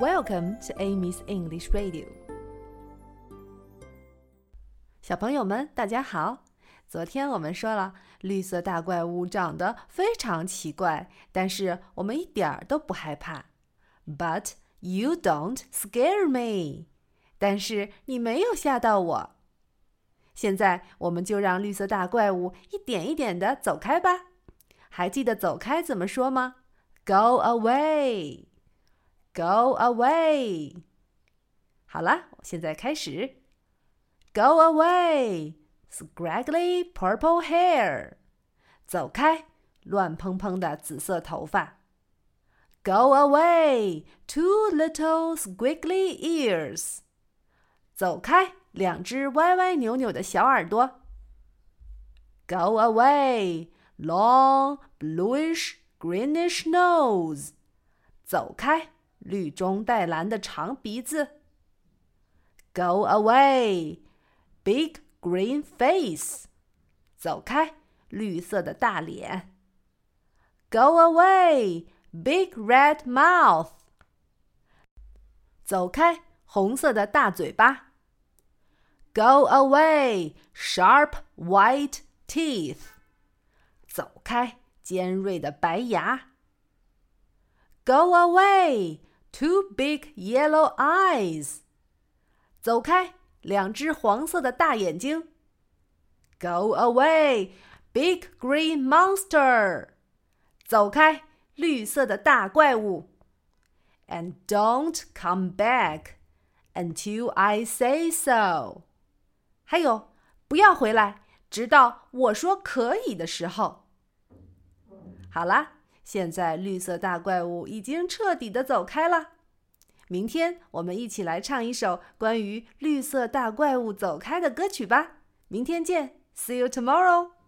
Welcome to Amy's English Radio. 小朋友们，大家好。昨天我们说了，绿色大怪物长得非常奇怪，但是我们一点儿都不害怕。But you don't scare me. 但是你没有吓到我。现在我们就让绿色大怪物一点一点地走开吧。还记得走开怎么说吗？ Go away! Go away! 好了，现在开始。Go away! Scraggly purple hair! 走开，乱蓬蓬的紫色头发。Go away! Two little squiggly ears! 走开，两只歪歪扭扭的小耳朵。Go away! Long, bluish, greenish nose. 走开，绿中带蓝的长鼻子。Go away! Big green face. 走开，绿色的大脸。Go away! Big red mouth. 走开，红色的大嘴巴。Go away, sharp white teeth. 走开，尖锐的白牙。Go away, two big yellow eyes. 走开，两只黄色的大眼睛。Go away, big green monster. 走开，绿色的大怪物。And don't come back until I say so.还有，不要回来，直到我说可以的时候。好啦，现在绿色大怪物已经彻底的走开了。明天我们一起来唱一首关于绿色大怪物走开的歌曲吧。明天见，See you tomorrow!